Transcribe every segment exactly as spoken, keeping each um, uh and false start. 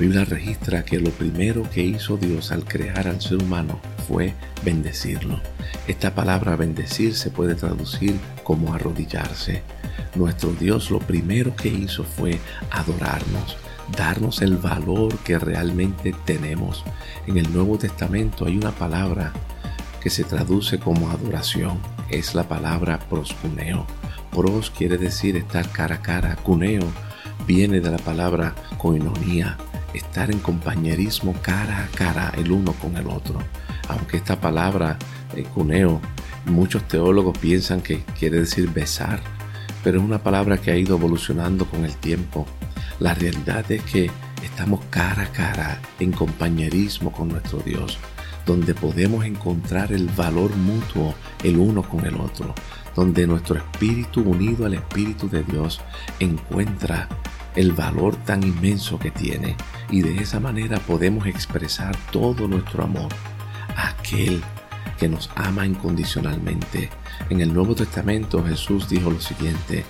Biblia registra que lo primero que hizo Dios al crear al ser humano fue bendecirlo. Esta palabra bendecir se puede traducir como arrodillarse. Nuestro Dios lo primero que hizo fue adorarnos, darnos el valor que realmente tenemos. En el Nuevo Testamento hay una palabra que se traduce como adoración. Es la palabra proskuneo. Pros quiere decir estar cara a cara. Kuneo viene de la palabra koinonia, estar en compañerismo cara a cara el uno con el otro. Aunque esta palabra eh, kuneo, muchos teólogos piensan que quiere decir besar, pero es una palabra que ha ido evolucionando con el tiempo. La realidad es que estamos cara a cara en compañerismo con nuestro Dios, donde podemos encontrar el valor mutuo el uno con el otro, donde nuestro espíritu unido al espíritu de Dios encuentra el valor tan inmenso que tiene, y de esa manera podemos expresar todo nuestro amor a aquel que nos ama incondicionalmente. En el Nuevo Testamento Jesús dijo lo siguiente,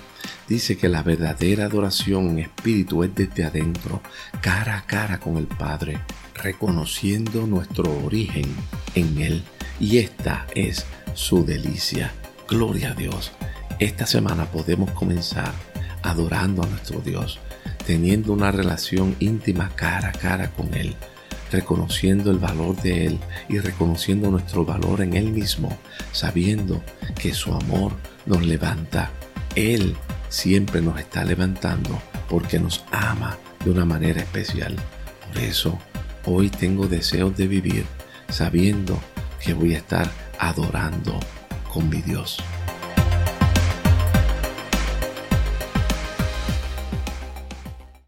dice que la verdadera adoración en espíritu es desde adentro, cara a cara con el Padre, reconociendo nuestro origen en Él, y esta es su delicia. Gloria a Dios. Esta semana podemos comenzar adorando a nuestro Dios, teniendo una relación íntima cara a cara con Él, reconociendo el valor de Él y reconociendo nuestro valor en Él mismo, sabiendo que su amor nos levanta. Él siempre nos está levantando porque nos ama de una manera especial. Por eso, hoy tengo deseos de vivir sabiendo que voy a estar adorando con mi Dios.